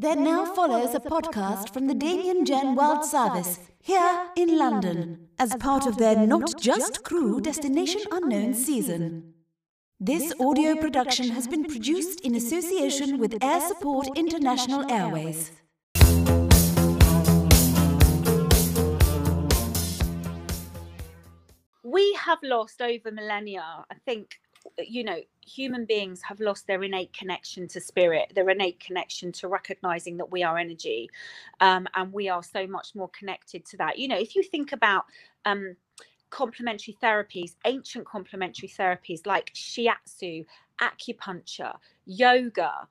There now follows a podcast from the Damien Gen World Service, here in London, as part of their Not Just Crew Destination Unknown season. This audio production has been produced in association with Air Support International Airways. We have lost over millennia, I think, you know, human beings have lost their innate connection to spirit, their innate connection to recognizing that we are energy, and we are so much more connected to that. You know, if you think about complementary therapies, ancient complementary therapies like shiatsu, acupuncture, yoga.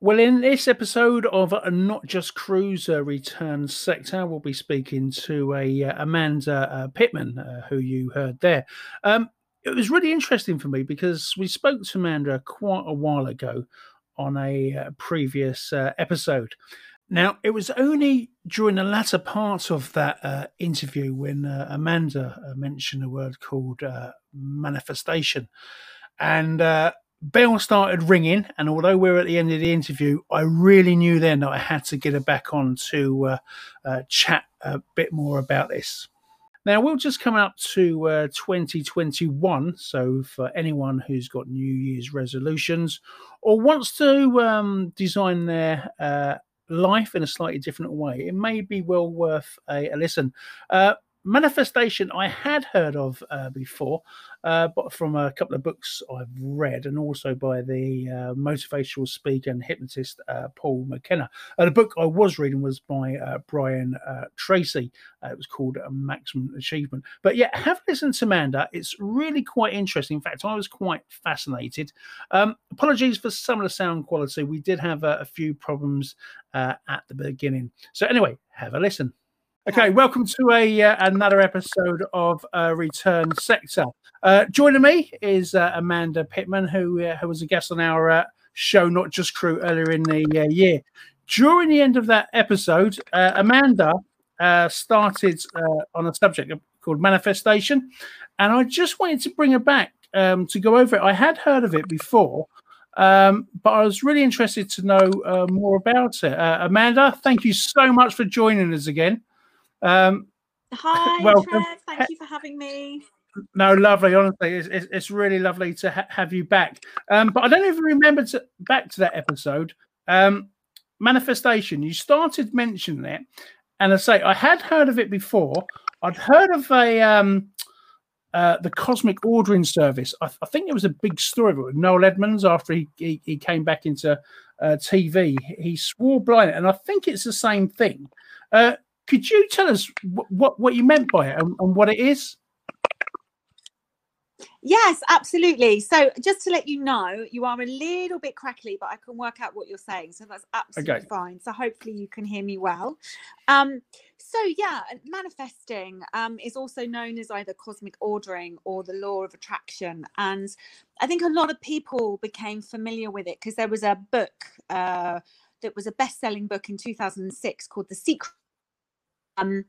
Well, in this episode of Not Just Cruiser Returns Sector, we'll be speaking to Amanda Pittman, who you heard there. It was really interesting for me because we spoke to Amanda quite a while ago on a previous episode. Now, it was only during the latter part of that interview when Amanda mentioned a word called manifestation. And bell started ringing, and although we're at the end of the interview, I really knew then that I had to get her back on to chat a bit more about this. Now, we'll just come up to 2021, so for anyone who's got New Year's resolutions or wants to design their life in a slightly different way, it may be well worth a listen. Manifestation I had heard of before, but from a couple of books I've read, and also by the motivational speaker and hypnotist Paul McKenna. The book I was reading was by Brian Tracy. It was called Maximum Achievement. But yeah, have listened to Amanda. It's really quite interesting. In fact, I was quite fascinated. Apologies for some of the sound quality. We did have a few problems at the beginning. So anyway, have a listen. Okay, welcome to another episode of Return Sector. Joining me is Amanda Pittman, who was a guest on our show, Not Just Crew, earlier in the year. During the end of that episode, Amanda started on a subject called manifestation, and I just wanted to bring her back to go over it. I had heard of it before, but I was really interested to know more about it. Amanda, thank you so much for joining us again. Hi, welcome. Trev, thank you for having me. No, lovely. Honestly, it's really lovely to have you back. But I don't even remember back to that episode. Manifestation. You started mentioning it, and I say I had heard of it before. I'd heard of the Cosmic Ordering Service. I think it was a big story with Noel Edmonds after he came back into TV. He swore blind, and I think it's the same thing. Could you tell us what you meant by it and what it is? Yes, absolutely. So just to let you know, you are a little bit crackly, but I can work out what you're saying. So that's absolutely fine. So hopefully you can hear me well. So yeah, manifesting is also known as either cosmic ordering or the law of attraction. And I think a lot of people became familiar with it because there was a book that was a best-selling book in 2006 called The Secret. And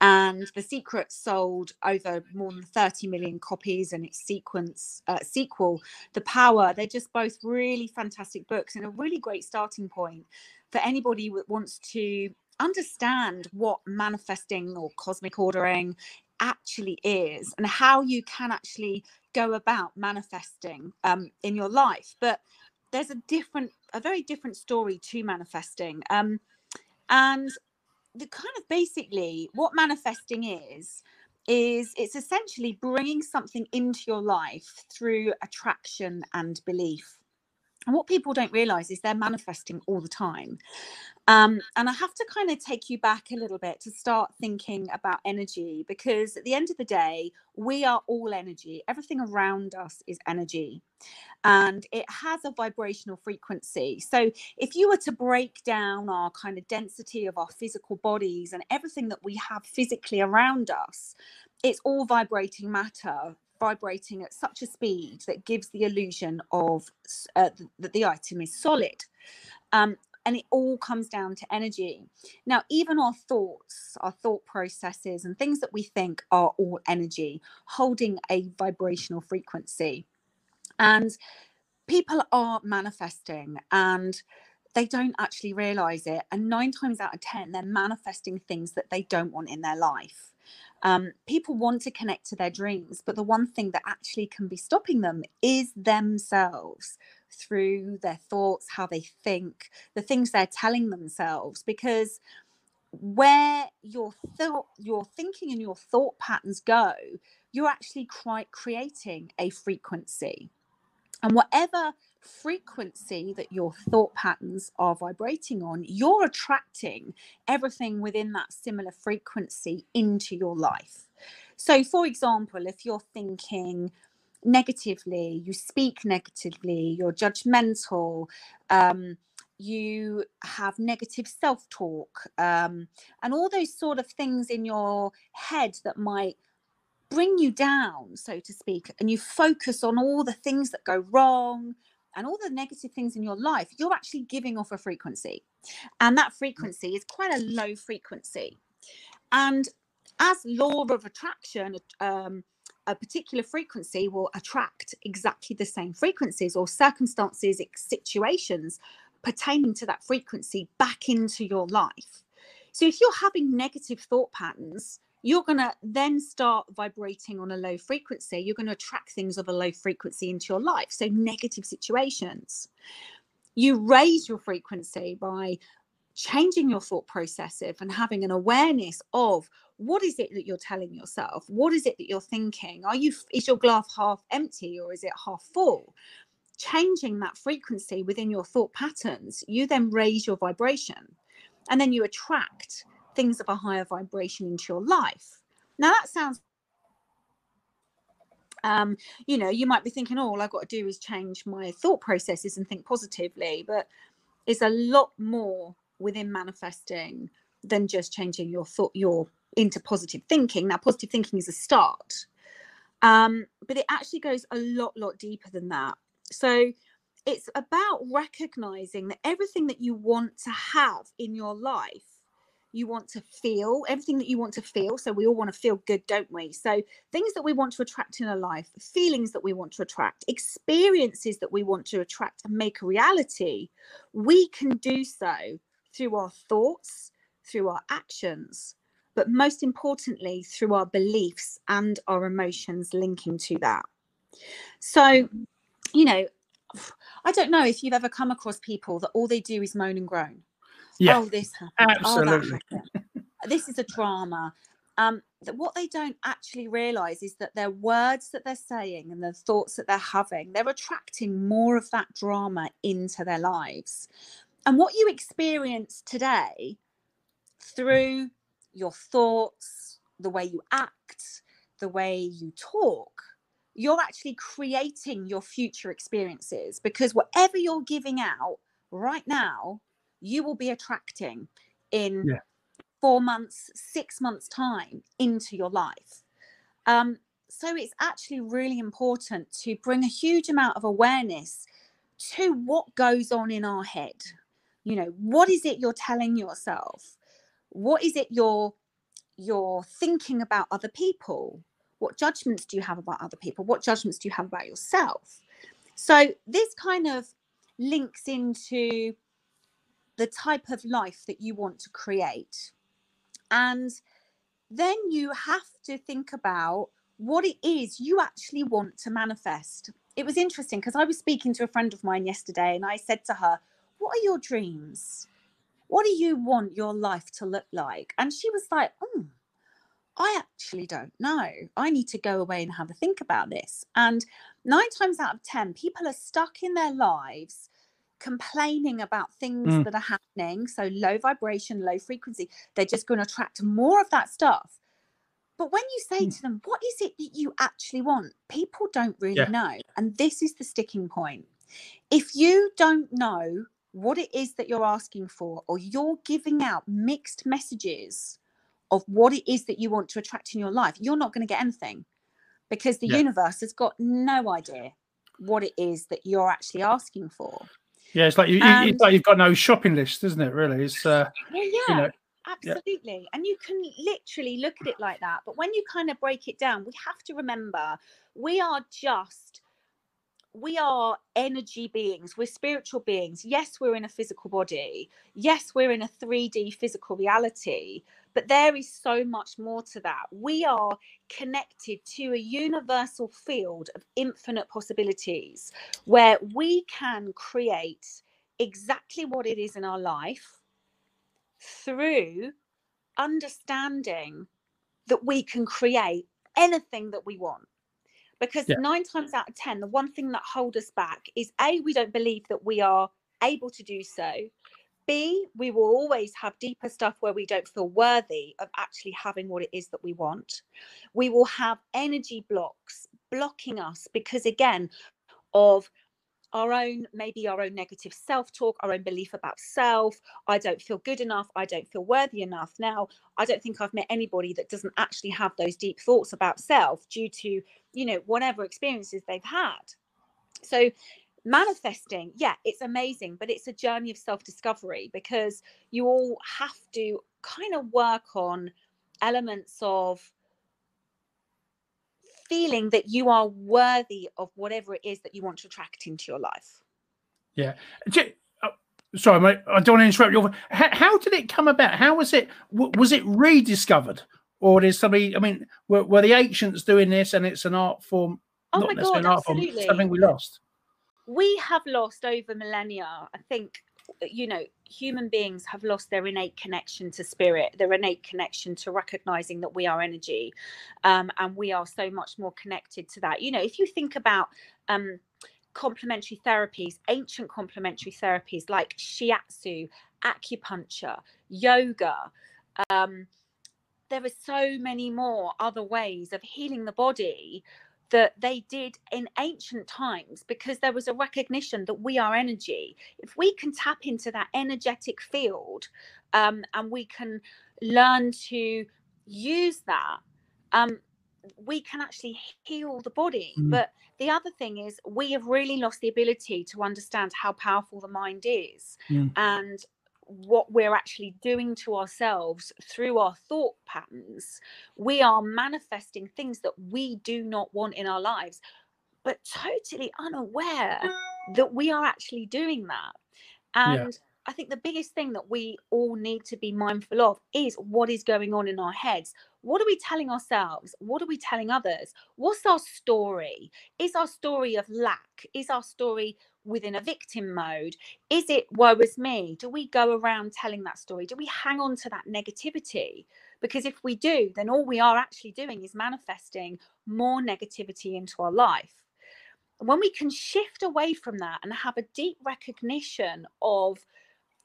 The Secret sold over more than 30 million copies, and its sequel, The Power. They're just both really fantastic books and a really great starting point for anybody that wants to understand what manifesting or cosmic ordering actually is and how you can actually go about manifesting in your life. But there's a very different story to manifesting. And the kind of basically what manifesting is it's essentially bringing something into your life through attraction and belief. And what people don't realize is they're manifesting all the time. And I have to kind of take you back a little bit to start thinking about energy, because at the end of the day, we are all energy. Everything around us is energy, and it has a vibrational frequency. So if you were to break down our kind of density of our physical bodies and everything that we have physically around us, it's all vibrating matter, vibrating at such a speed that gives the illusion of that the item is solid, and it all comes down to energy. Now, even our thoughts, our thought processes and things that we think are all energy, holding a vibrational frequency. And people are manifesting, and they don't actually realize it. And 9 times out of 10, they're manifesting things that they don't want in their life. People want to connect to their dreams, but the one thing that actually can be stopping them is themselves, through their thoughts, how they think, the things they're telling themselves. Because where your thinking and your thought patterns go, you're actually creating a frequency. And whatever frequency that your thought patterns are vibrating on, you're attracting everything within that similar frequency into your life. So, for example, if you're thinking negatively, you speak negatively, you're judgmental, you have negative self-talk, and all those sort of things in your head that might bring you down, so to speak, and you focus on all the things that go wrong and all the negative things in your life, you're actually giving off a frequency. And that frequency is quite a low frequency. And as law of attraction, a particular frequency will attract exactly the same frequencies or circumstances, situations pertaining to that frequency back into your life. So if you're having negative thought patterns, you're going to then start vibrating on a low frequency. You're going to attract things of a low frequency into your life. So negative situations. You raise your frequency by changing your thought process and having an awareness of what is it that you're telling yourself? What is it that you're thinking? Is your glass half empty or is it half full? Changing that frequency within your thought patterns, you then raise your vibration, and then you attract things of a higher vibration into your life. Now that sounds, you might be thinking, all I've got to do is change my thought processes and think positively, but it's a lot more within manifesting than just changing your thought, into positive thinking. Now, positive thinking is a start, but it actually goes a lot deeper than that. So it's about recognizing that everything that you want to have in your life, you want to feel, everything that you want to feel. So we all want to feel good, don't we? So things that we want to attract in our life, feelings that we want to attract, experiences that we want to attract and make a reality, we can do so through our thoughts, through our actions, but most importantly, through our beliefs and our emotions linking to that. So, I don't know if you've ever come across people that all they do is moan and groan. Yeah, oh, this happened. Absolutely. Oh, that happened. This is a drama. That what they don't actually realize is that their words that they're saying and the thoughts that they're having, they're attracting more of that drama into their lives. And what you experience today through your thoughts, the way you act, the way you talk, you're actually creating your future experiences, because whatever you're giving out right now, you will be attracting in 4 months, 6 months time into your life. So it's actually really important to bring a huge amount of awareness to what goes on in our head. What is it you're telling yourself? What is it you're thinking about other people? What judgments do you have about other people? What judgments do you have about yourself? So this kind of links into the type of life that you want to create. And then you have to think about what it is you actually want to manifest. It was interesting because I was speaking to a friend of mine yesterday and I said to her, what are your dreams? What do you want your life to look like? And she was like, I actually don't know. I need to go away and have a think about this. And 9 times out of 10, people are stuck in their lives complaining about things that are happening. So low vibration, low frequency, they're just going to attract more of that stuff. But when you say to them, what is it that you actually want? People don't really know. And this is the sticking point. If you don't know what it is that you're asking for, or you're giving out mixed messages of what it is that you want to attract in your life, you're not going to get anything, because the universe has got no idea what it is that you're actually asking for. Yeah, it's like it's like you've got no shopping list, isn't it, really? It's absolutely. Yeah. And you can literally look at it like that. But when you kind of break it down, we have to remember we are just we are energy beings, we're spiritual beings. Yes, we're in a physical body. Yes, we're in a 3D physical reality, but there is so much more to that. We are connected to a universal field of infinite possibilities where we can create exactly what it is in our life through understanding that we can create anything that we want. Because 9 times out of 10, the one thing that holds us back is A, we don't believe that we are able to do so. B, we will always have deeper stuff where we don't feel worthy of actually having what it is that we want. We will have energy blocks blocking us because, again, of our own, maybe our own negative self-talk, our own belief about self. I don't feel good enough. I don't feel worthy enough. Now, I don't think I've met anybody that doesn't actually have those deep thoughts about self due to, you know, whatever experiences they've had. So manifesting, yeah, it's amazing, but it's a journey of self-discovery because you all have to kind of work on elements of feeling that you are worthy of whatever it is that you want to attract into your life. Yeah. Sorry, mate, I don't want to interrupt you. How did it come about? How was it? Was it rediscovered? Or did somebody, I mean, were the ancients doing this and it's an art form? Oh my God, absolutely. Something we lost. We have lost over millennia. I think, you know, human beings have lost their innate connection to spirit, their innate connection to recognizing that we are energy. And we are so much more connected to that. You know, if you think about complementary therapies, ancient complementary therapies like shiatsu, acupuncture, yoga, there are so many more other ways of healing the body that they did in ancient times because there was a recognition that we are energy. If we can tap into that energetic field and we can learn to use that, we can actually heal the body. Mm-hmm. But the other thing is we have really lost the ability to understand how powerful the mind is. Yeah. And what we're actually doing to ourselves through our thought patterns, we are manifesting things that we do not want in our lives, but totally unaware that we are actually doing that. And I think the biggest thing that we all need to be mindful of is what is going on in our heads. What are we telling ourselves? What are we telling others? What's our story? Is our story of lack? Is our story within a victim mode? Is it woe is me? Do we go around telling that story? Do we hang on to that negativity? Because if we do, then all we are actually doing is manifesting more negativity into our life. When we can shift away from that and have a deep recognition of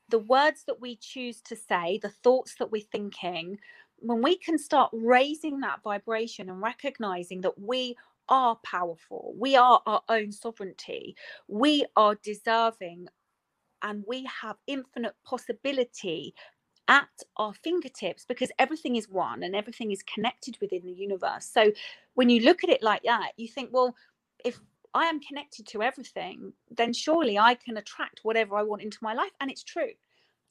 the words that we choose to say, the thoughts that we're thinking, when we can start raising that vibration and recognizing that we are powerful, we are our own sovereignty, we are deserving, and we have infinite possibility at our fingertips because everything is one and everything is connected within the universe. So when you look at it like that, you think, well, if I am connected to everything, then surely I can attract whatever I want into my life. And it's true.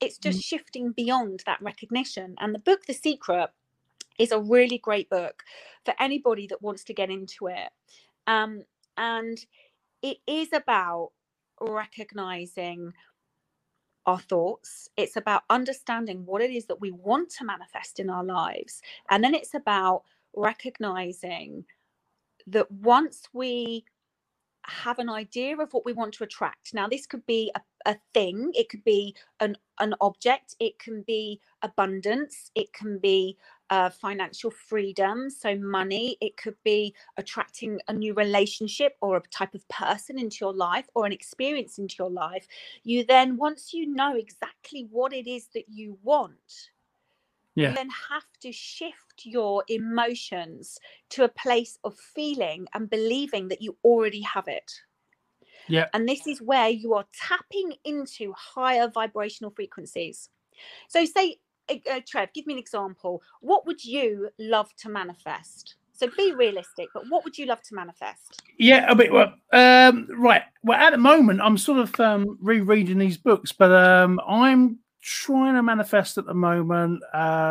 It's just shifting beyond that recognition. And the book, The Secret, is a really great book for anybody that wants to get into it. And it is about recognizing our thoughts. It's about understanding what it is that we want to manifest in our lives. And then it's about recognizing that once we have an idea of what we want to attract. Now, this could be a thing. It could be an object. It can be abundance. It can be financial freedom, so money. It could be attracting a new relationship or a type of person into your life or an experience into your life. You then, once you know exactly what it is that you want, you then have to shift your emotions to a place of feeling and believing that you already have it. Yeah. And this is where you are tapping into higher vibrational frequencies. So say, Trev, give me an example. What would you love to manifest? So be realistic, but what would you love to manifest? Yeah, a bit. Well, right. Well, at the moment, I'm sort of rereading these books, but I'm trying to manifest at the moment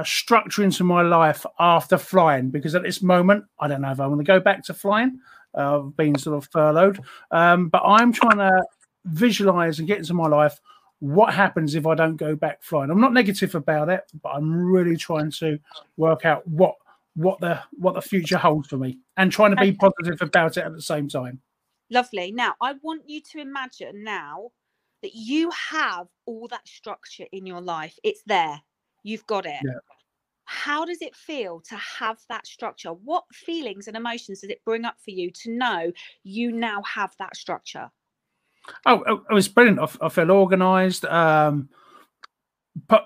structure into my life after flying, because at this moment I don't know if I want to go back to flying. I've been sort of furloughed. But I'm trying to visualize and get into my life what happens if I don't go back flying. I'm not negative about it, but I'm really trying to work out what the future holds for me and trying to be positive about it at the same time. Lovely. Now, I want you to imagine now that you have all that structure in your life. It's there. You've got it. Yeah. How does it feel to have that structure? What feelings and emotions does it bring up for you to know you now have that structure? Oh, it was brilliant. I feel organised,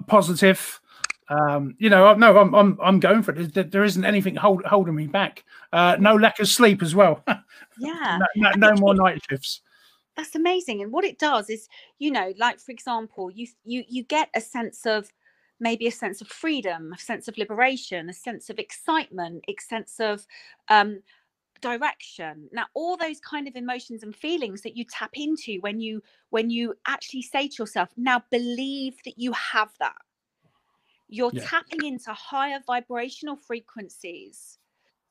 positive. I'm going for it. There isn't anything holding me back. No lack of sleep as well. Yeah. no more night shifts. That's amazing. And what it does is, for example, you get a sense of maybe a sense of freedom, a sense of liberation, a sense of excitement, a sense of direction. Now, all those kind of emotions and feelings that you tap into when you actually say to yourself, now believe that you have that. You're tapping into higher vibrational frequencies.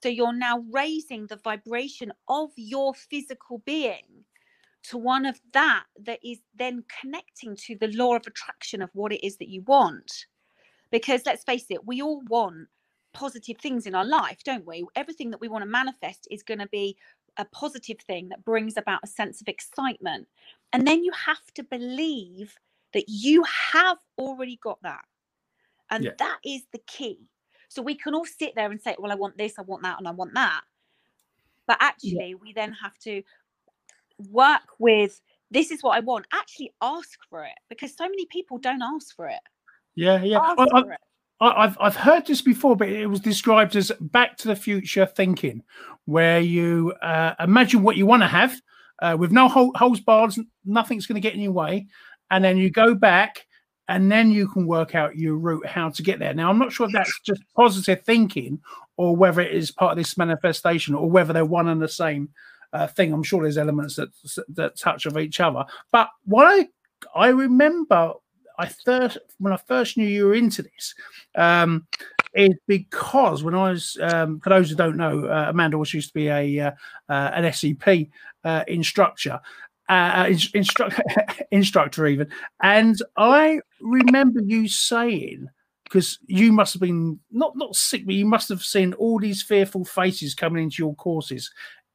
So you're now raising the vibration of your physical being to one of that is then connecting to the law of attraction of what it is that you want. Because let's face it, we all want positive things in our life, don't we? Everything that we want to manifest is going to be a positive thing that brings about a sense of excitement. And then you have to believe that you have already got that. And that is the key. So we can all sit there and say, well, I want this, I want that, and I want that. But actually, we then have to work with, this is what I want. Actually ask for it, because so many people don't ask for it. Yeah. I've heard this before, but it was described as back to the future thinking, where you imagine what you want to have with no holes, bars, nothing's going to get in your way. And then you go back and then you can work out your route, how to get there. Now, I'm not sure if that's just positive thinking or whether it is part of this manifestation or whether they're one and the same thing. I'm sure there's elements that touch of each other. But what I remember, when I first knew you were into this, is because when I was, for those who don't know, Amanda also used to be an SEP instructor even, and I remember you saying, because you must have been not sick, but you must have seen all these fearful faces coming into your courses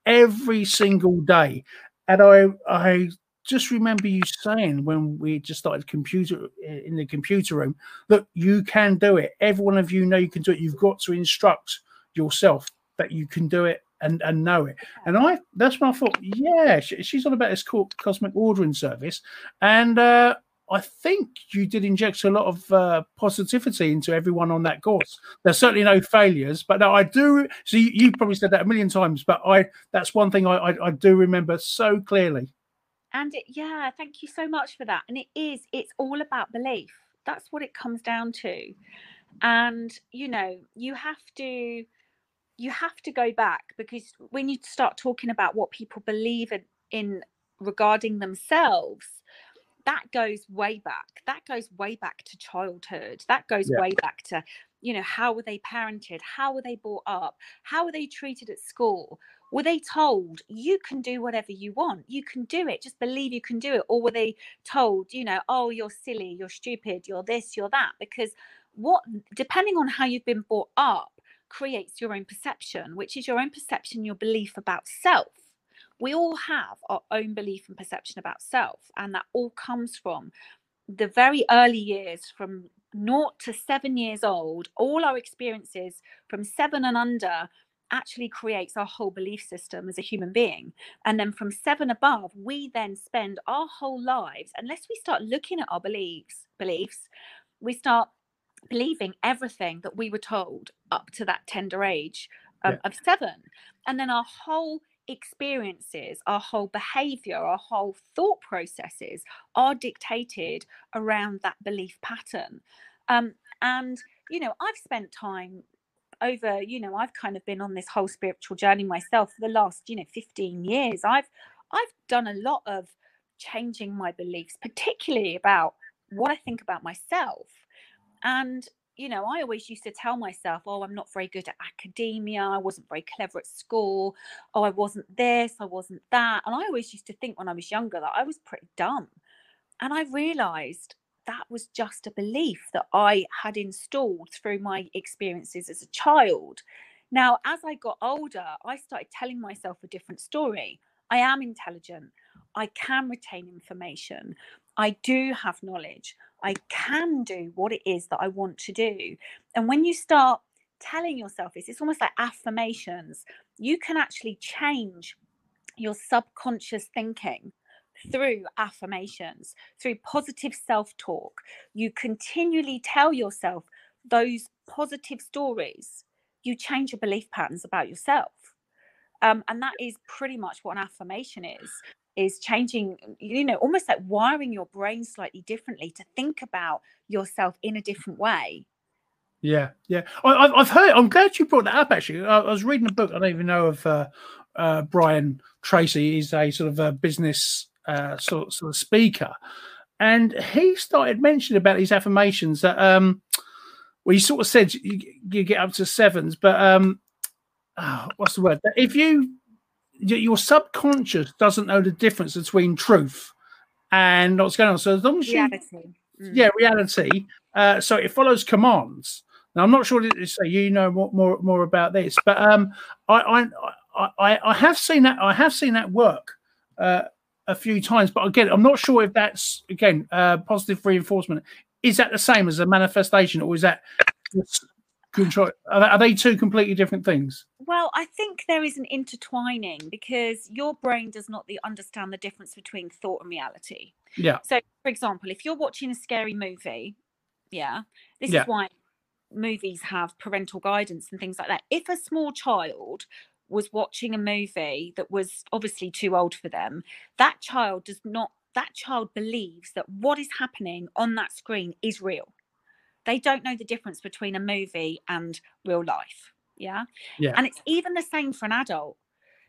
every single day. And I just remember you saying, when we just started in the computer room, look, you can do it. Every one of you know you can do it. You've got to instruct yourself that you can do it and know it. And that's when I thought, she's on about this cosmic ordering service. And I think you did inject a lot of positivity into everyone on that course. There's certainly no failures, but no, I do. So you probably said that a million times, but that's one thing I do remember so clearly. And thank you so much for that. And it's all about belief. That's what it comes down to. And, you have to go back, because when you start talking about what people believe in regarding themselves, that goes way back. That goes way back to childhood. That goes way back to, how were they parented? How were they brought up? How were they treated at school? Were they told, you can do whatever you want, you can do it, just believe you can do it? Or were they told, oh, you're silly, you're stupid, you're this, you're that? Because depending on how you've been brought up, creates your own perception, which is your own perception, your belief about self. We all have our own belief and perception about self, and that all comes from the very early years, from 0 to 7 years old. All our experiences from 7 and under actually creates our whole belief system as a human being. And then from 7 above, we then spend our whole lives, unless we start looking at our beliefs, we start believing everything that we were told up to that tender age of 7. And then our whole experiences, our whole behavior, our whole thought processes are dictated around that belief pattern. I've spent time over, I've kind of been on this whole spiritual journey myself for the last, 15 years. I've done a lot of changing my beliefs, particularly about what I think about myself. And you know, I always used to tell myself, oh, I'm not very good at academia. I wasn't very clever at school. Oh, I wasn't this, I wasn't that. And I always used to think when I was younger that I was pretty dumb. And I realised that was just a belief that I had installed through my experiences as a child. Now, as I got older, I started telling myself a different story. I am intelligent. I can retain information. I do have knowledge. I can do what it is that I want to do. And when you start telling yourself this, it's almost like affirmations. You can actually change your subconscious thinking through affirmations, through positive self-talk. You continually tell yourself those positive stories. You change your belief patterns about yourself. And that is pretty much what an affirmation is changing, you know, almost like wiring your brain slightly differently to think about yourself in a different way. Yeah, yeah. I've heard, I'm glad you brought that up, actually. I was reading a book, I don't even know of Brian Tracy. He's a sort of a business sort of speaker. And he started mentioning about these affirmations that, well, he sort of said you get up to sevens, but what's the word? If your subconscious doesn't know the difference between truth and what's going on. So as long as reality. So it follows commands. Now I'm not sure that so you know more about this, but I have seen that work a few times. But again, I'm not sure if that's again positive reinforcement. Is that the same as a manifestation, or is that just control? Are they two completely different things? Well, I think there is an intertwining because your brain does not understand the difference between thought and reality. Yeah. So, for example, if you're watching a scary movie, this is why movies have parental guidance and things like that. If a small child was watching a movie that was obviously too old for them, that child believes that what is happening on that screen is real. They don't know the difference between a movie and real life. Yeah. And it's even the same for an adult.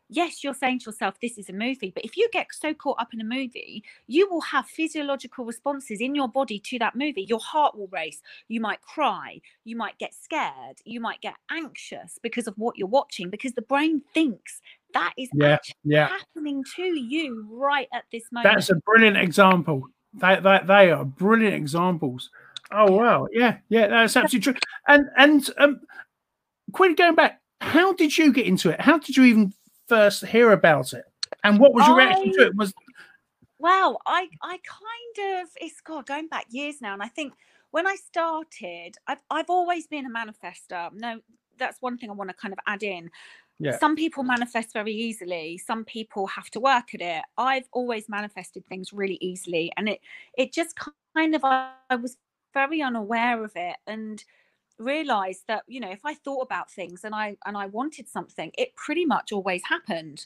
Yes, you're saying to yourself, this is a movie. But if you get so caught up in a movie, you will have physiological responses in your body to that movie. Your heart will race. You might cry. You might get scared. You might get anxious because of what you're watching, because the brain thinks that is actually happening to you right at this moment. That's a brilliant example. They are brilliant examples. Oh, wow. Yeah, that's absolutely true. And quickly going back, how did you get into it? How did you even first hear about it? And what was your reaction to it? Well, going back years now. And I think when I started, I've always been a manifestor. No, that's one thing I want to kind of add in. Yeah. Some people manifest very easily. Some people have to work at it. I've always manifested things really easily. And it just kind of, I was very unaware of it and realized that, you know, if I thought about things and I wanted something, it pretty much always happened.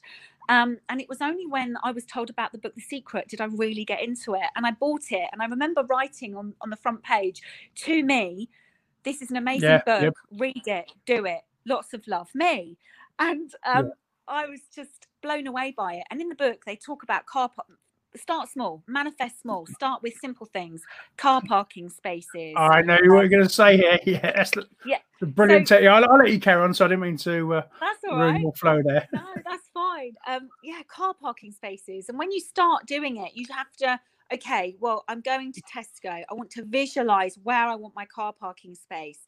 And it was only when I was told about the book, The Secret, did I really get into it. And I bought it. And I remember writing on the front page, to me, this is an amazing book. Yep. Read it, do it. Lots of love, me. And I was just blown away by it. And in the book, they talk about start small, manifest small, start with simple things, car parking spaces. I know you weren't going to say here. Yeah, that's the brilliant technique. I'll let you carry on, so I didn't mean to ruin your flow there. No, that's fine. Car parking spaces. And when you start doing it, you have to, okay, well, I'm going to Tesco. I want to visualize where I want my car parking space.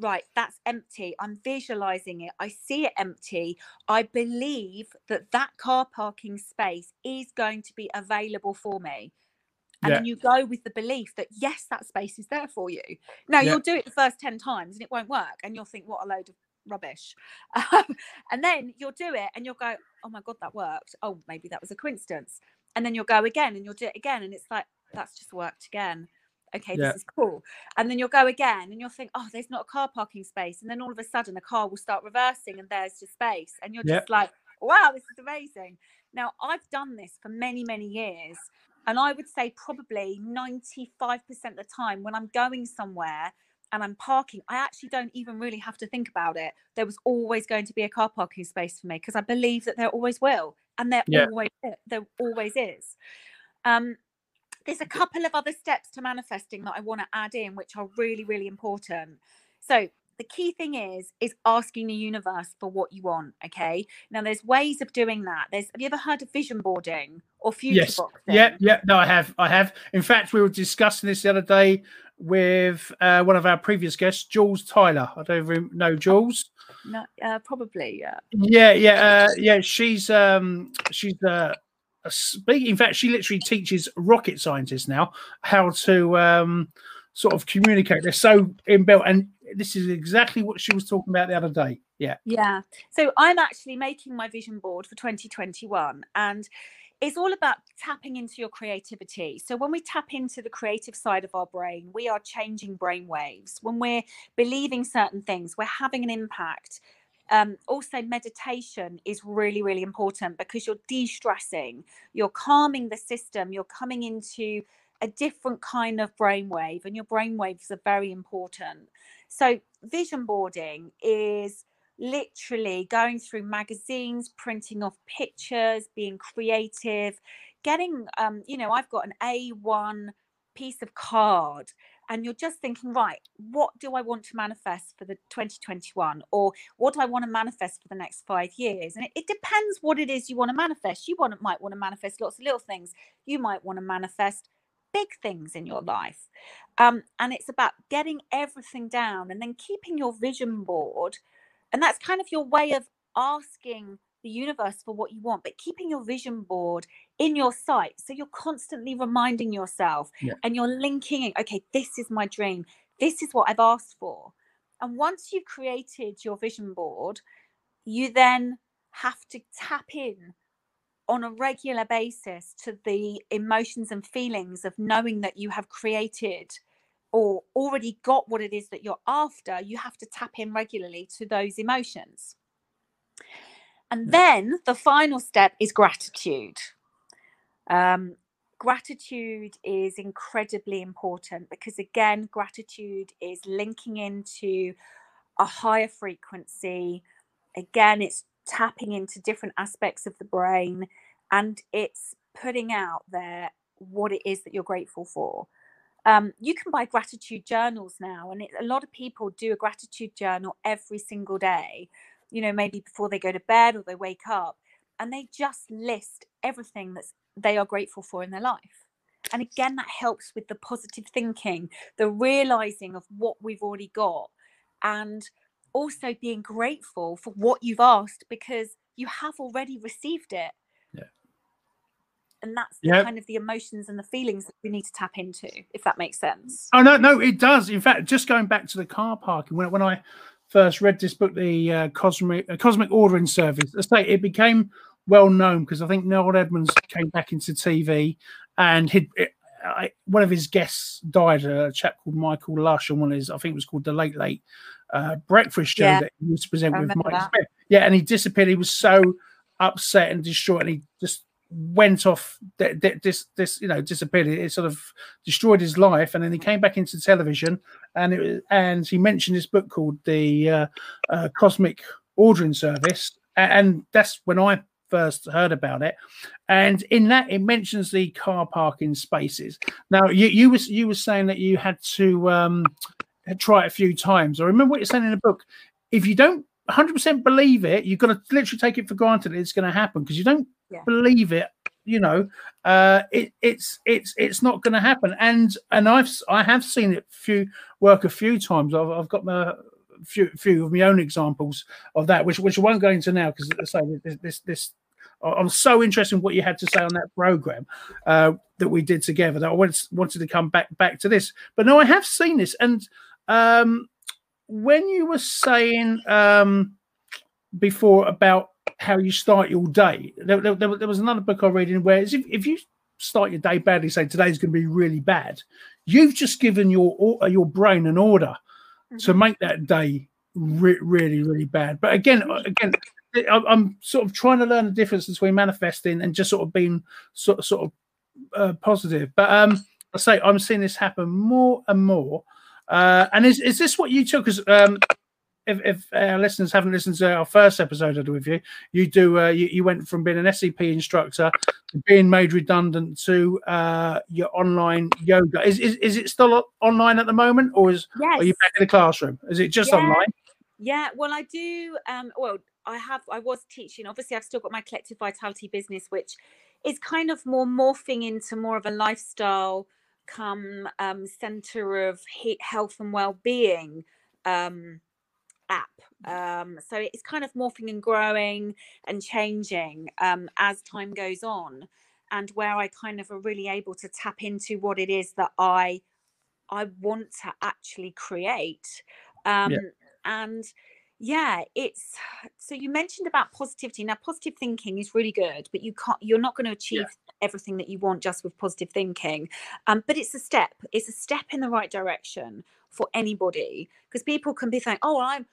Right, that's empty. I'm visualizing it. I see it empty. I believe that car parking space is going to be available for me. And then you go with the belief that, yes, that space is there for you. Now, you'll do it the first 10 times and it won't work. And you'll think, what a load of rubbish. And then you'll do it and you'll go, oh, my God, that worked. Oh, maybe that was a coincidence. And then you'll go again and you'll do it again. And it's like, that's just worked again. Okay, this is cool. And then you'll go again and you'll think, oh, there's not a car parking space. And then all of a sudden the car will start reversing and there's just space. And you're just like, wow, this is amazing. Now, I've done this for many, many years. And I would say probably 95% of the time when I'm going somewhere and I'm parking, I actually don't even really have to think about it. There was always going to be a car parking space for me because I believe that there always will. And there always is. There's a couple of other steps to manifesting that I want to add in, which are really, really important. So the key thing is asking the universe for what you want. Okay. Now there's ways of doing that. Have you ever heard of vision boarding or future boxing? Yeah. No, I have. In fact, we were discussing this the other day with one of our previous guests, Jules Tyler. I don't even know Jules. No, probably. Yeah. Yeah. She's speaking. In fact, she literally teaches rocket scientists now how to sort of communicate. They're so inbuilt, and this is exactly what she was talking about the other day. Yeah. So I'm actually making my vision board for 2021, and it's all about tapping into your creativity. So when we tap into the creative side of our brain, we are changing brain waves. When we're believing certain things, we're having an impact. Also, meditation is really, really important because you're de-stressing, you're calming the system, you're coming into a different kind of brainwave, and your brainwaves are very important. So vision boarding is literally going through magazines, printing off pictures, being creative, getting, I've got an A1 piece of card, and you're just thinking, right, what do I want to manifest for the 2021, or what do I want to manifest for the next 5 years? And it depends what it is you want to manifest. Might want to manifest lots of little things. You might want to manifest big things in your life. And it's about getting everything down and then keeping your vision board. And that's kind of your way of asking the universe for what you want, but keeping your vision board in your sight. So you're constantly reminding yourself and you're linking, okay, this is my dream. This is what I've asked for. And once you've created your vision board, you then have to tap in on a regular basis to the emotions and feelings of knowing that you have created or already got what it is that you're after. You have to tap in regularly to those emotions. And then the final step is gratitude. Gratitude is incredibly important because, again, gratitude is linking into a higher frequency. Again, it's tapping into different aspects of the brain, and it's putting out there what it is that you're grateful for. You can buy gratitude journals now, and a lot of people do a gratitude journal every single day, maybe before they go to bed or they wake up, and they just list everything that they are grateful for in their life. And again, that helps with the positive thinking, the realizing of what we've already got, and also being grateful for what you've asked because you have already received it. Yeah. And that's kind of the emotions and the feelings that we need to tap into, if that makes sense. Oh, no, it does. In fact, just going back to the car parking, when I first read this book, the Cosmic Ordering Service, as I say, it became well known because I think Noel Edmonds came back into TV, and one of his guests died, a chap called Michael Lush, and one of his, I think it was called the Late Late Breakfast Show that he used to present with Mike Smith. Yeah, and he disappeared. He was so upset and distraught, and he just went off. Disappeared. It sort of destroyed his life, and then he came back into television, and he mentioned this book called the Cosmic Ordering Service, and that's when I first heard about it. And in that, it mentions the car parking spaces. Now, you were saying that you had to try it a few times. I remember what you're saying in the book. If you don't 100% believe it, you've got to literally take it for granted that it's going to happen, because you don't believe it, it's not going to happen. And I have seen it work a few times. I've got my few of my own examples of that, which I won't go into now, because I say this I'm so interested in what you had to say on that program that we did together, that I wanted to come back to this. But no, I have seen this. And when you were saying before about how you start your day, there was another book I read in where if you start your day badly, say today's going to be really bad, you've just given your brain an order to make that day really, really bad. But again, I'm sort of trying to learn the difference between manifesting and just sort of being sort of positive. But I say I'm seeing this happen more and more. And is this what you took? Because if our listeners haven't listened to our first episode I did with you, you went from being an SCP instructor to being made redundant to your online yoga. Is it still online at the moment, or are you back in the classroom? Is it just online? Yeah, well, I do. I was teaching. Obviously, I've still got my Collective Vitality business, which is kind of more morphing into more of a lifestyle center of health and well-being app. So it's kind of morphing and growing and changing as time goes on, and where I kind of are really able to tap into what it is that I want to actually create. And it's, so you mentioned about positivity. Now, positive thinking is really good, but you're not going to achieve everything that you want just with positive thinking. But it's a step in the right direction for anybody, because people can be thinking, oh, I'm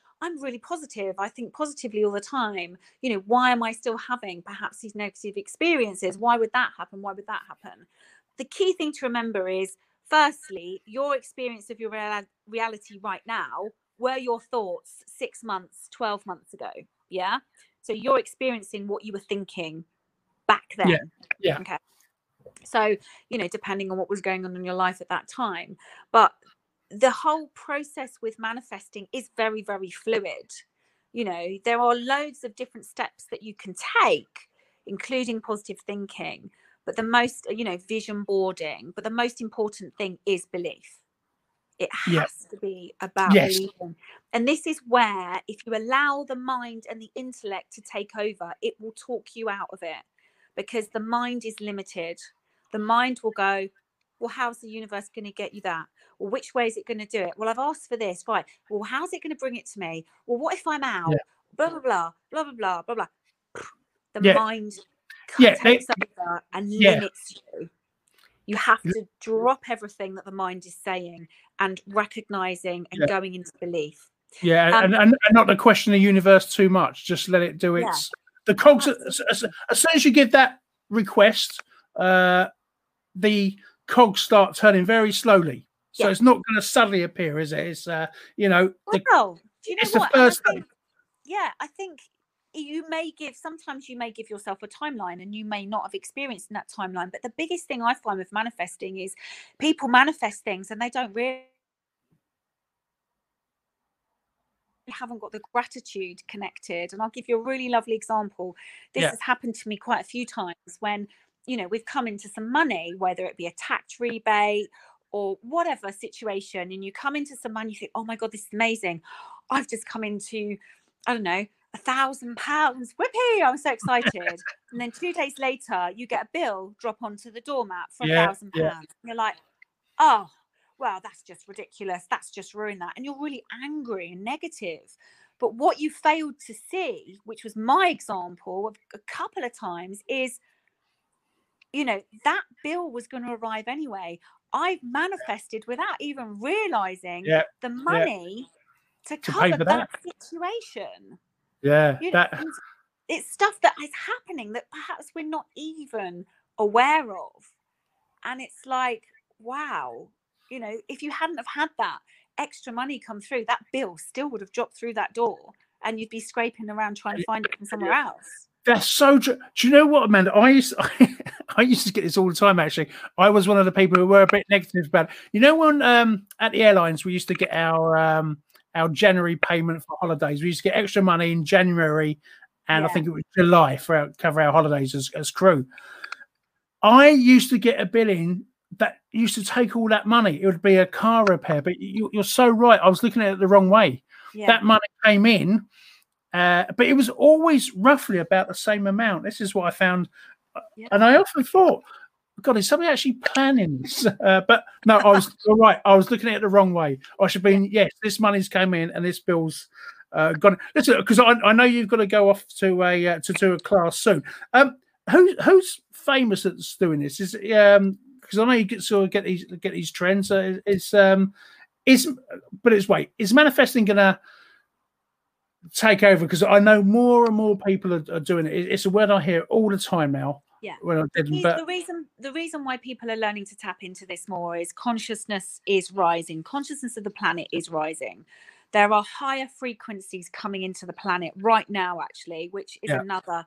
really positive. I think positively all the time. You know, why am I still having perhaps these negative experiences? Why would that happen? Why would that happen? The key thing to remember is, firstly, your experience of your reality right now were your thoughts 6 months, 12 months ago. Yeah. So you're experiencing what you were thinking back then. Yeah. Okay. So, you know, depending on what was going on in your life at that time. But the whole process with manifesting is very, very fluid. You know, there are loads of different steps that you can take, including positive thinking. But the most, you know, vision boarding. But the most important thing is belief. It has to be about believing. And this is where, if you allow the mind and the intellect to take over, it will talk you out of it, because the mind is limited. The mind will go, well, how's the universe going to get you that? Well, which way is it going to do it? Well, I've asked for this. Right. Well, how's it going to bring it to me? Well, what if I'm out? Yeah. Blah, blah, blah, blah, blah, blah, blah. The mind takes over and limits you. You have to drop everything that the mind is saying and recognizing and going into belief. Yeah, and not to question the universe too much. Just let it do its... The cogs, as soon as you give that request, the cogs start turning very slowly. So it's not going to suddenly appear, is it? It's, you know... Well, do you know what? The first thing. Yeah, I think... sometimes you may give yourself a timeline, and you may not have experienced in that timeline. But the biggest thing I find with manifesting is people manifest things and they don't really haven't got the gratitude connected. And I'll give you a really lovely example. This has happened to me quite a few times when, you know, we've come into some money, whether it be a tax rebate or whatever situation, and you come into some money, you think, oh my God, this is amazing. I've just come into, I don't know, £1,000. Whoopee, I'm so excited. And then 2 days later, you get a bill drop onto the doormat for £1,000. You're like, oh, well, that's just ridiculous. That's just ruined that. And you're really angry and negative. But what you failed to see, which was my example of a couple of times, is, you know, that bill was going to arrive anyway. I've manifested without even realizing the money to cover that situation. Yeah, you know, that... it's stuff that is happening that perhaps we're not even aware of. And it's like, wow, you know, if you hadn't have had that extra money come through, that bill still would have dropped through that door and you'd be scraping around trying to find it from somewhere else. That's so true. Do you know what, Amanda? I used to get this all the time, actually. I was one of the people who were a bit negative about it. You know, when at the airlines, we used to get our January payment for holidays. We used to get extra money in January and I think it was July for cover our holidays as crew. I used to get a billing that used to take all that money. It would be a car repair, but you're so right. I was looking at it the wrong way. Yeah. That money came in, but it was always roughly about the same amount. This is what I found. Yeah. And I often thought, God, is somebody actually planning this? But no, you're right. I was looking at it the wrong way. I should be, this money's come in and this bill's gone. Listen, because I know you've got to go off to do a class soon. Who's famous that's doing this? Is because I know you get these trends. Is manifesting gonna take over? Because I know more and more people are doing it. It's a word I hear all the time now. Yeah. Well, the reason why people are learning to tap into this more is consciousness is rising. Consciousness of the planet is rising. There are higher frequencies coming into the planet right now, actually, which is another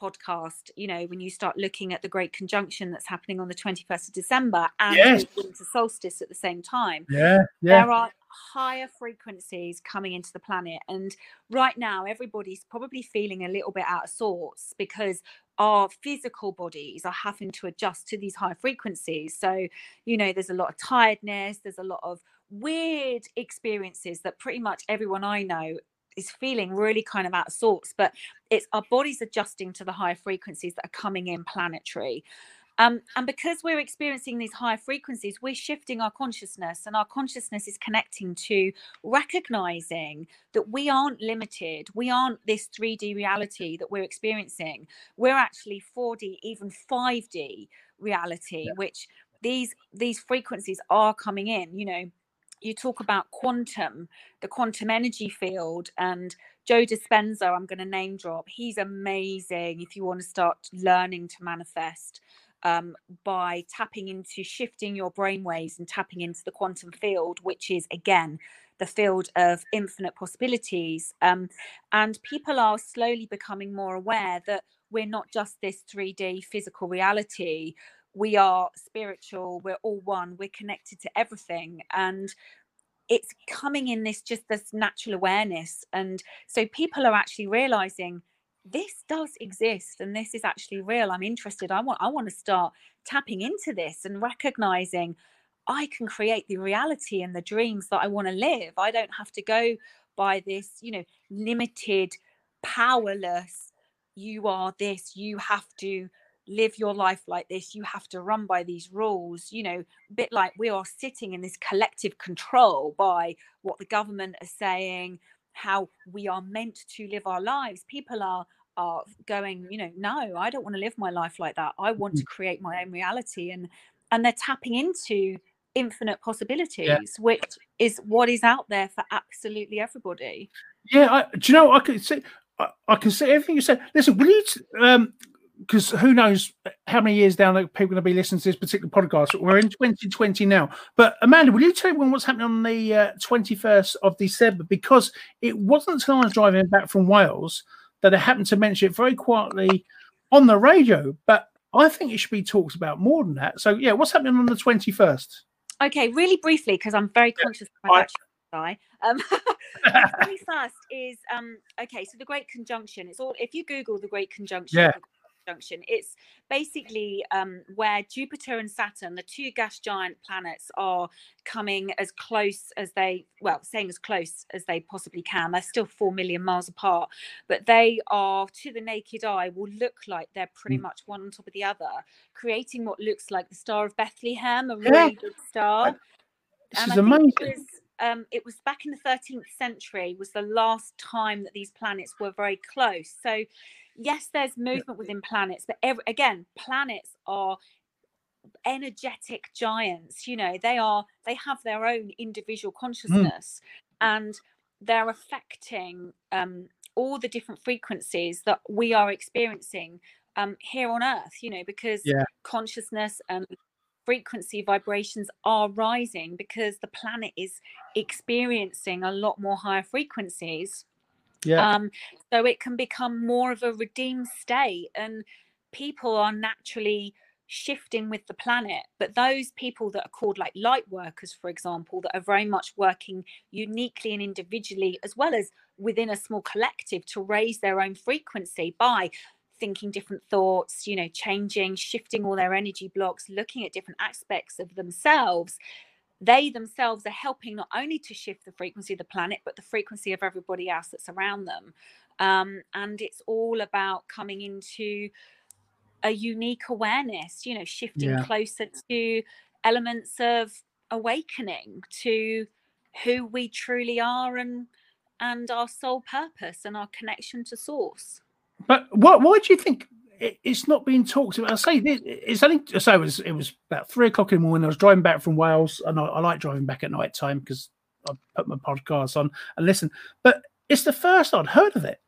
podcast. You know, when you start looking at the Great Conjunction that's happening on the 21st of December and the winter solstice at the same time, there are higher frequencies coming into the planet. And right now, everybody's probably feeling a little bit out of sorts because our physical bodies are having to adjust to these high frequencies. So, you know, there's a lot of tiredness, there's a lot of weird experiences that pretty much everyone I know is feeling really kind of out of sorts, but it's our bodies adjusting to the higher frequencies that are coming in planetary. And because we're experiencing these high frequencies, we're shifting our consciousness, and our consciousness is connecting to recognizing that we aren't limited. We aren't this 3D reality that we're experiencing. We're actually 4D, even 5D reality, which these frequencies are coming in. You know, you talk about quantum, the quantum energy field, and Joe Dispenza, I'm going to name drop. He's amazing if you want to start learning to manifest by tapping into shifting your brainwaves and tapping into the quantum field, which is, again, the field of infinite possibilities. And people are slowly becoming more aware that we're not just this 3D physical reality. We are spiritual. We're all one. We're connected to everything. And it's coming in this natural awareness. And so people are actually realizing this does exist and this is actually real. I'm interested. I want to start tapping into this and recognizing I can create the reality and the dreams that I want to live. I don't have to go by this, you know, limited, powerless, you are this, you have to live your life like this, you have to run by these rules, you know, a bit like we are sitting in this collective control by what the government are saying, how we are meant to live our lives. People are going, you know, no, I don't want to live my life like that. I want to create my own reality. And they're tapping into infinite possibilities, which is what is out there for absolutely everybody. Yeah. Do you know, I can see everything you said. Listen, will you, because who knows how many years down people are going to be listening to this particular podcast. We're in 2020 now. But, Amanda, will you tell everyone what's happening on the 21st of December? Because it wasn't until I was driving back from Wales that I happened to mention it very quietly on the radio. But I think it should be talked about more than that. So, yeah, what's happening on the 21st? Okay, really briefly, because I'm very conscious of my guy. The 21st is, okay, so the Great Conjunction. It's all, if you Google the Great Conjunction, it's basically where Jupiter and Saturn, the two gas giant planets, are coming as close as they, well, saying as close as they possibly can. They're still 4 million miles apart, but they are, to the naked eye, will look like they're pretty much one on top of the other, creating what looks like the Star of Bethlehem, a really big star. This is amazing. It was back in the 13th century was the last time that these planets were very close. So yes, there's movement within planets, but again, planets are energetic giants. You know, they have their own individual consciousness, and they're affecting all the different frequencies that we are experiencing here on Earth, you know, because consciousness and frequency vibrations are rising because the planet is experiencing a lot more higher frequencies. So it can become more of a redeemed state, and people are naturally shifting with the planet. But those people that are called like light workers, for example, that are very much working uniquely and individually, as well as within a small collective, to raise their own frequency by thinking different thoughts, you know, changing, shifting all their energy blocks, looking at different aspects of themselves. They themselves are helping not only to shift the frequency of the planet, but the frequency of everybody else that's around them. And it's all about coming into a unique awareness, you know, shifting closer to elements of awakening to who we truly are and our soul purpose and our connection to source. But why do you think it's not being talked about? I say it's only so it was about 3 o'clock in the morning. I was driving back from Wales, and I like driving back at night time because I put my podcast on and listen. But it's the first I'd heard of it,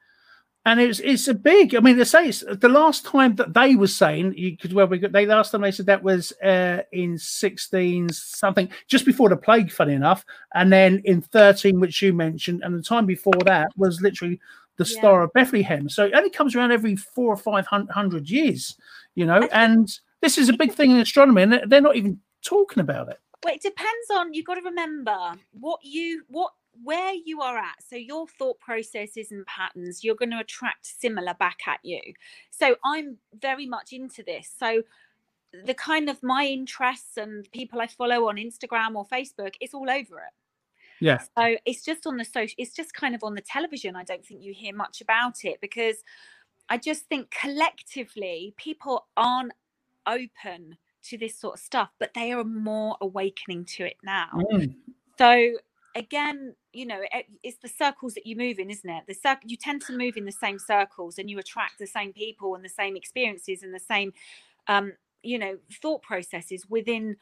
And it's a big. I mean, they say it's the last time that they were saying you could. Well, they last time they said that was in 16 something, just before the plague. Funny enough, and then in 13, which you mentioned, and the time before that was literally the Star of Bethlehem. So it only comes around every 400 or 500 years, you know. And this is a big thing in astronomy, and they're not even talking about it. Well, it depends on. You've got to remember where you are at, so your thought processes and patterns, you're going to attract similar back at you. So I'm very much into this. So the kind of my interests and people I follow on Instagram or Facebook, it's all over it. Yeah. So it's just on the social, it's just kind of on the television. I don't think you hear much about it because I just think collectively people aren't open to this sort of stuff, but they are more awakening to it now. Mm. So again, you know, it's the circles that you move in, isn't it? You tend to move in the same circles and you attract the same people and the same experiences and the same, you know, thought processes within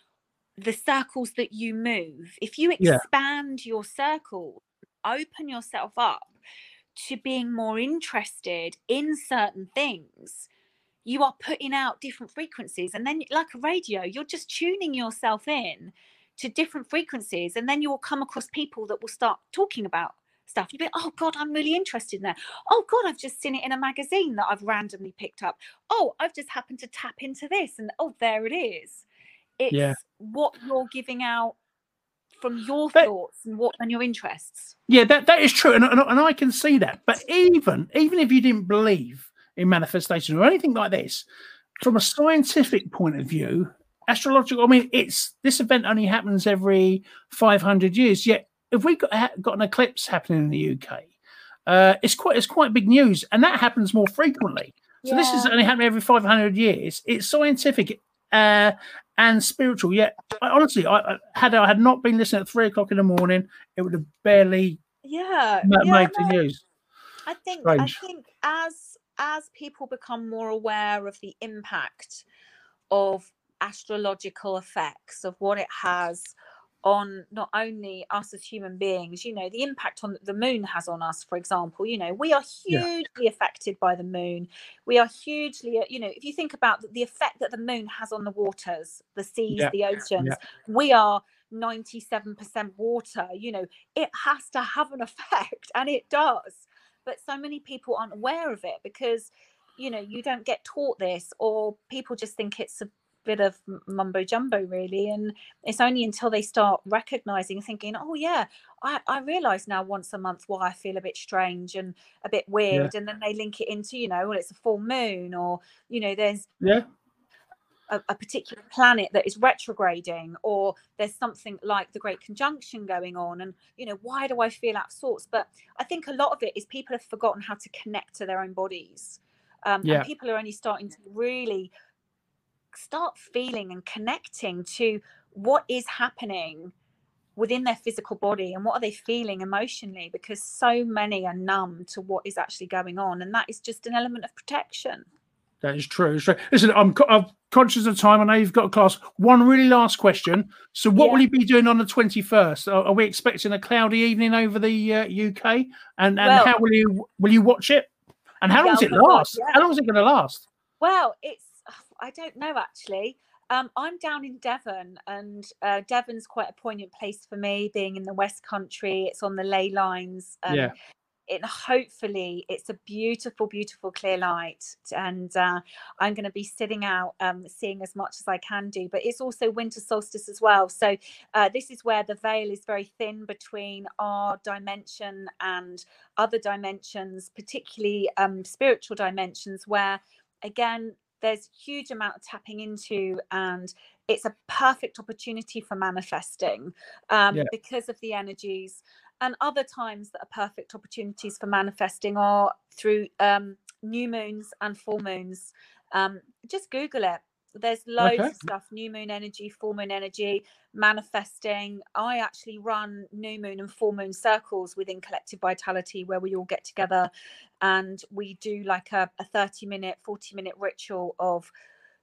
the circles that you move. If you expand your circle, open yourself up to being more interested in certain things, you are putting out different frequencies. And then like a radio, you're just tuning yourself in to different frequencies, and then you will come across people that will start talking about stuff. You'll be, oh God, I'm really interested in that. Oh God, I've just seen it in a magazine that I've randomly picked up. Oh, I've just happened to tap into this, and oh, there it is. It's what you're giving out from your thoughts and what and your interests. Yeah, that is true, and I can see that. But even if you didn't believe in manifestation or anything like this, from a scientific point of view, astrological, I mean, it's this event only happens every 500 years. Yet, if we got an eclipse happening in the UK, it's quite big news, and that happens more frequently. So this is only happening every 500 years. It's scientific and spiritual. Yet, I honestly, had I not been listening at 3 o'clock in the morning, it would have barely made the news. I think strange. I think as people become more aware of the impact of astrological effects, of what it has on not only us as human beings, you know, the impact on the moon has on us, for example, you know, we are hugely affected by the moon. We are hugely, you know, if you think about the effect that the moon has on the waters, the seas, the oceans, we are 97% water, you know, it has to have an effect, and it does. But so many people aren't aware of it because, you know, you don't get taught this, or people just think it's a bit of mumbo jumbo really, and it's only until they start recognizing, thinking, oh yeah, I realize now once a month why I feel a bit strange and a bit weird, and then they link it into, you know, well, it's a full moon, or you know, there's a particular planet that is retrograding, or there's something like the Great Conjunction going on, and you know, why do I feel out of sorts? But I think a lot of it is people have forgotten how to connect to their own bodies, and people are only starting to really start feeling and connecting to what is happening within their physical body and what are they feeling emotionally, because so many are numb to what is actually going on, and that is just an element of protection. That is true. Listen, I'm conscious of time. I know you've got a class. One really last question. So what will you be doing on the 21st? Are we expecting a cloudy evening over the UK? And well, how will you watch it? And how long does it last? How long is it going to last? Well, it's, I don't know actually. I'm down in Devon, and Devon's quite a poignant place for me, being in the West Country. It's on the ley lines, and hopefully it's a beautiful, beautiful clear light, and I'm going to be sitting out, seeing as much as I can do. But it's also winter solstice as well, so this is where the veil is very thin between our dimension and other dimensions, particularly spiritual dimensions, where again, there's a huge amount of tapping into, and it's a perfect opportunity for manifesting because of the energies. And other times that are perfect opportunities for manifesting are through new moons and full moons. Just Google it. There's loads of stuff, new moon energy, full moon energy, manifesting. I actually run new moon and full moon circles within Collective Vitality, where we all get together and we do like a 30-minute, 40-minute ritual of,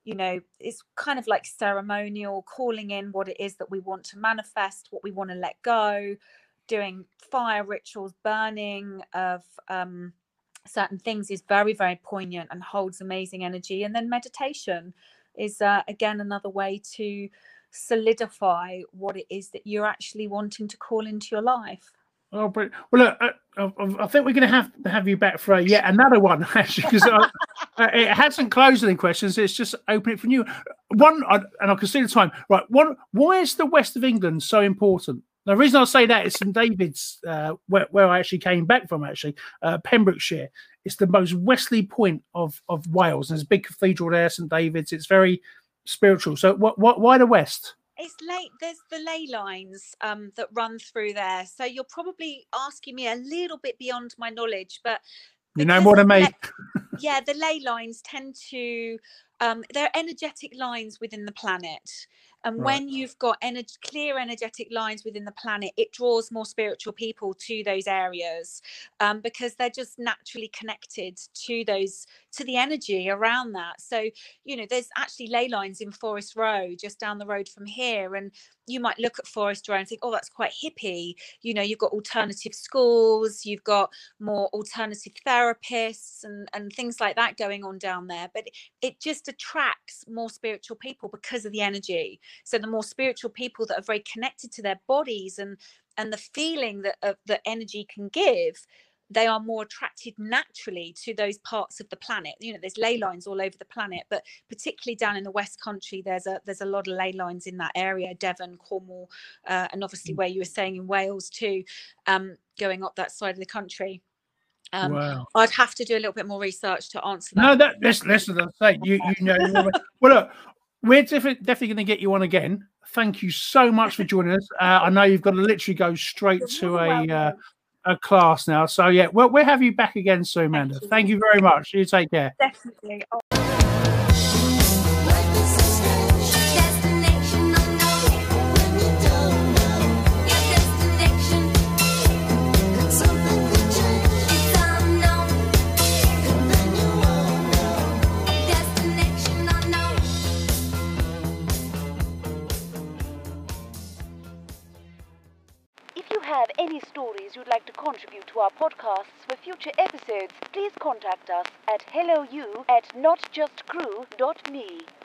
you know, it's kind of like ceremonial, calling in what it is that we want to manifest, what we want to let go, doing fire rituals, burning of certain things is very, very poignant and holds amazing energy. And then meditation is, again, another way to solidify what it is that you're actually wanting to call into your life. Oh, but well, I think we're going to have you back for yet another one, actually, because it hasn't closed any questions. It's just open it for you. One, and I can see the time. Right, one. Why is the west of England so important? Now, the reason I say that is St. David's, where I actually came back from, actually, Pembrokeshire. It's the most westerly point of Wales. There's a big cathedral there, St. David's. It's very spiritual. So, why the west? It's late. There's the ley lines that run through there. So you're probably asking me a little bit beyond my knowledge, but you know more than me. Yeah, the ley lines tend to, they're energetic lines within the planet. And right. When you've got clear energetic lines within the planet, it draws more spiritual people to those areas because they're just naturally connected to those, to the energy around that. So, you know, there's actually ley lines in Forest Row just down the road from here. And you might look at Forest Row and think, oh, that's quite hippie. You know, you've got alternative schools, you've got more alternative therapists and things like that going on down there. But it just attracts more spiritual people because of the energy. So the more spiritual people that are very connected to their bodies and the feeling that energy can give, they are more attracted naturally to those parts of the planet. You know, there's ley lines all over the planet, but particularly down in the West Country, there's a lot of ley lines in that area, Devon, Cornwall, and obviously where you were saying in Wales too, going up that side of the country. Wow. I'd have to do a little bit more research to answer that. No, listen, I'm saying you know. Well, look. We're definitely going to get you on again. Thank you so much for joining us. I know you've got to literally go straight to a class now. So, yeah, we'll have you back again soon, Amanda. Thank you very much. You take care. Definitely. Have any stories you'd like to contribute to our podcasts for future episodes, please contact us at helloU@notjustcrew.me.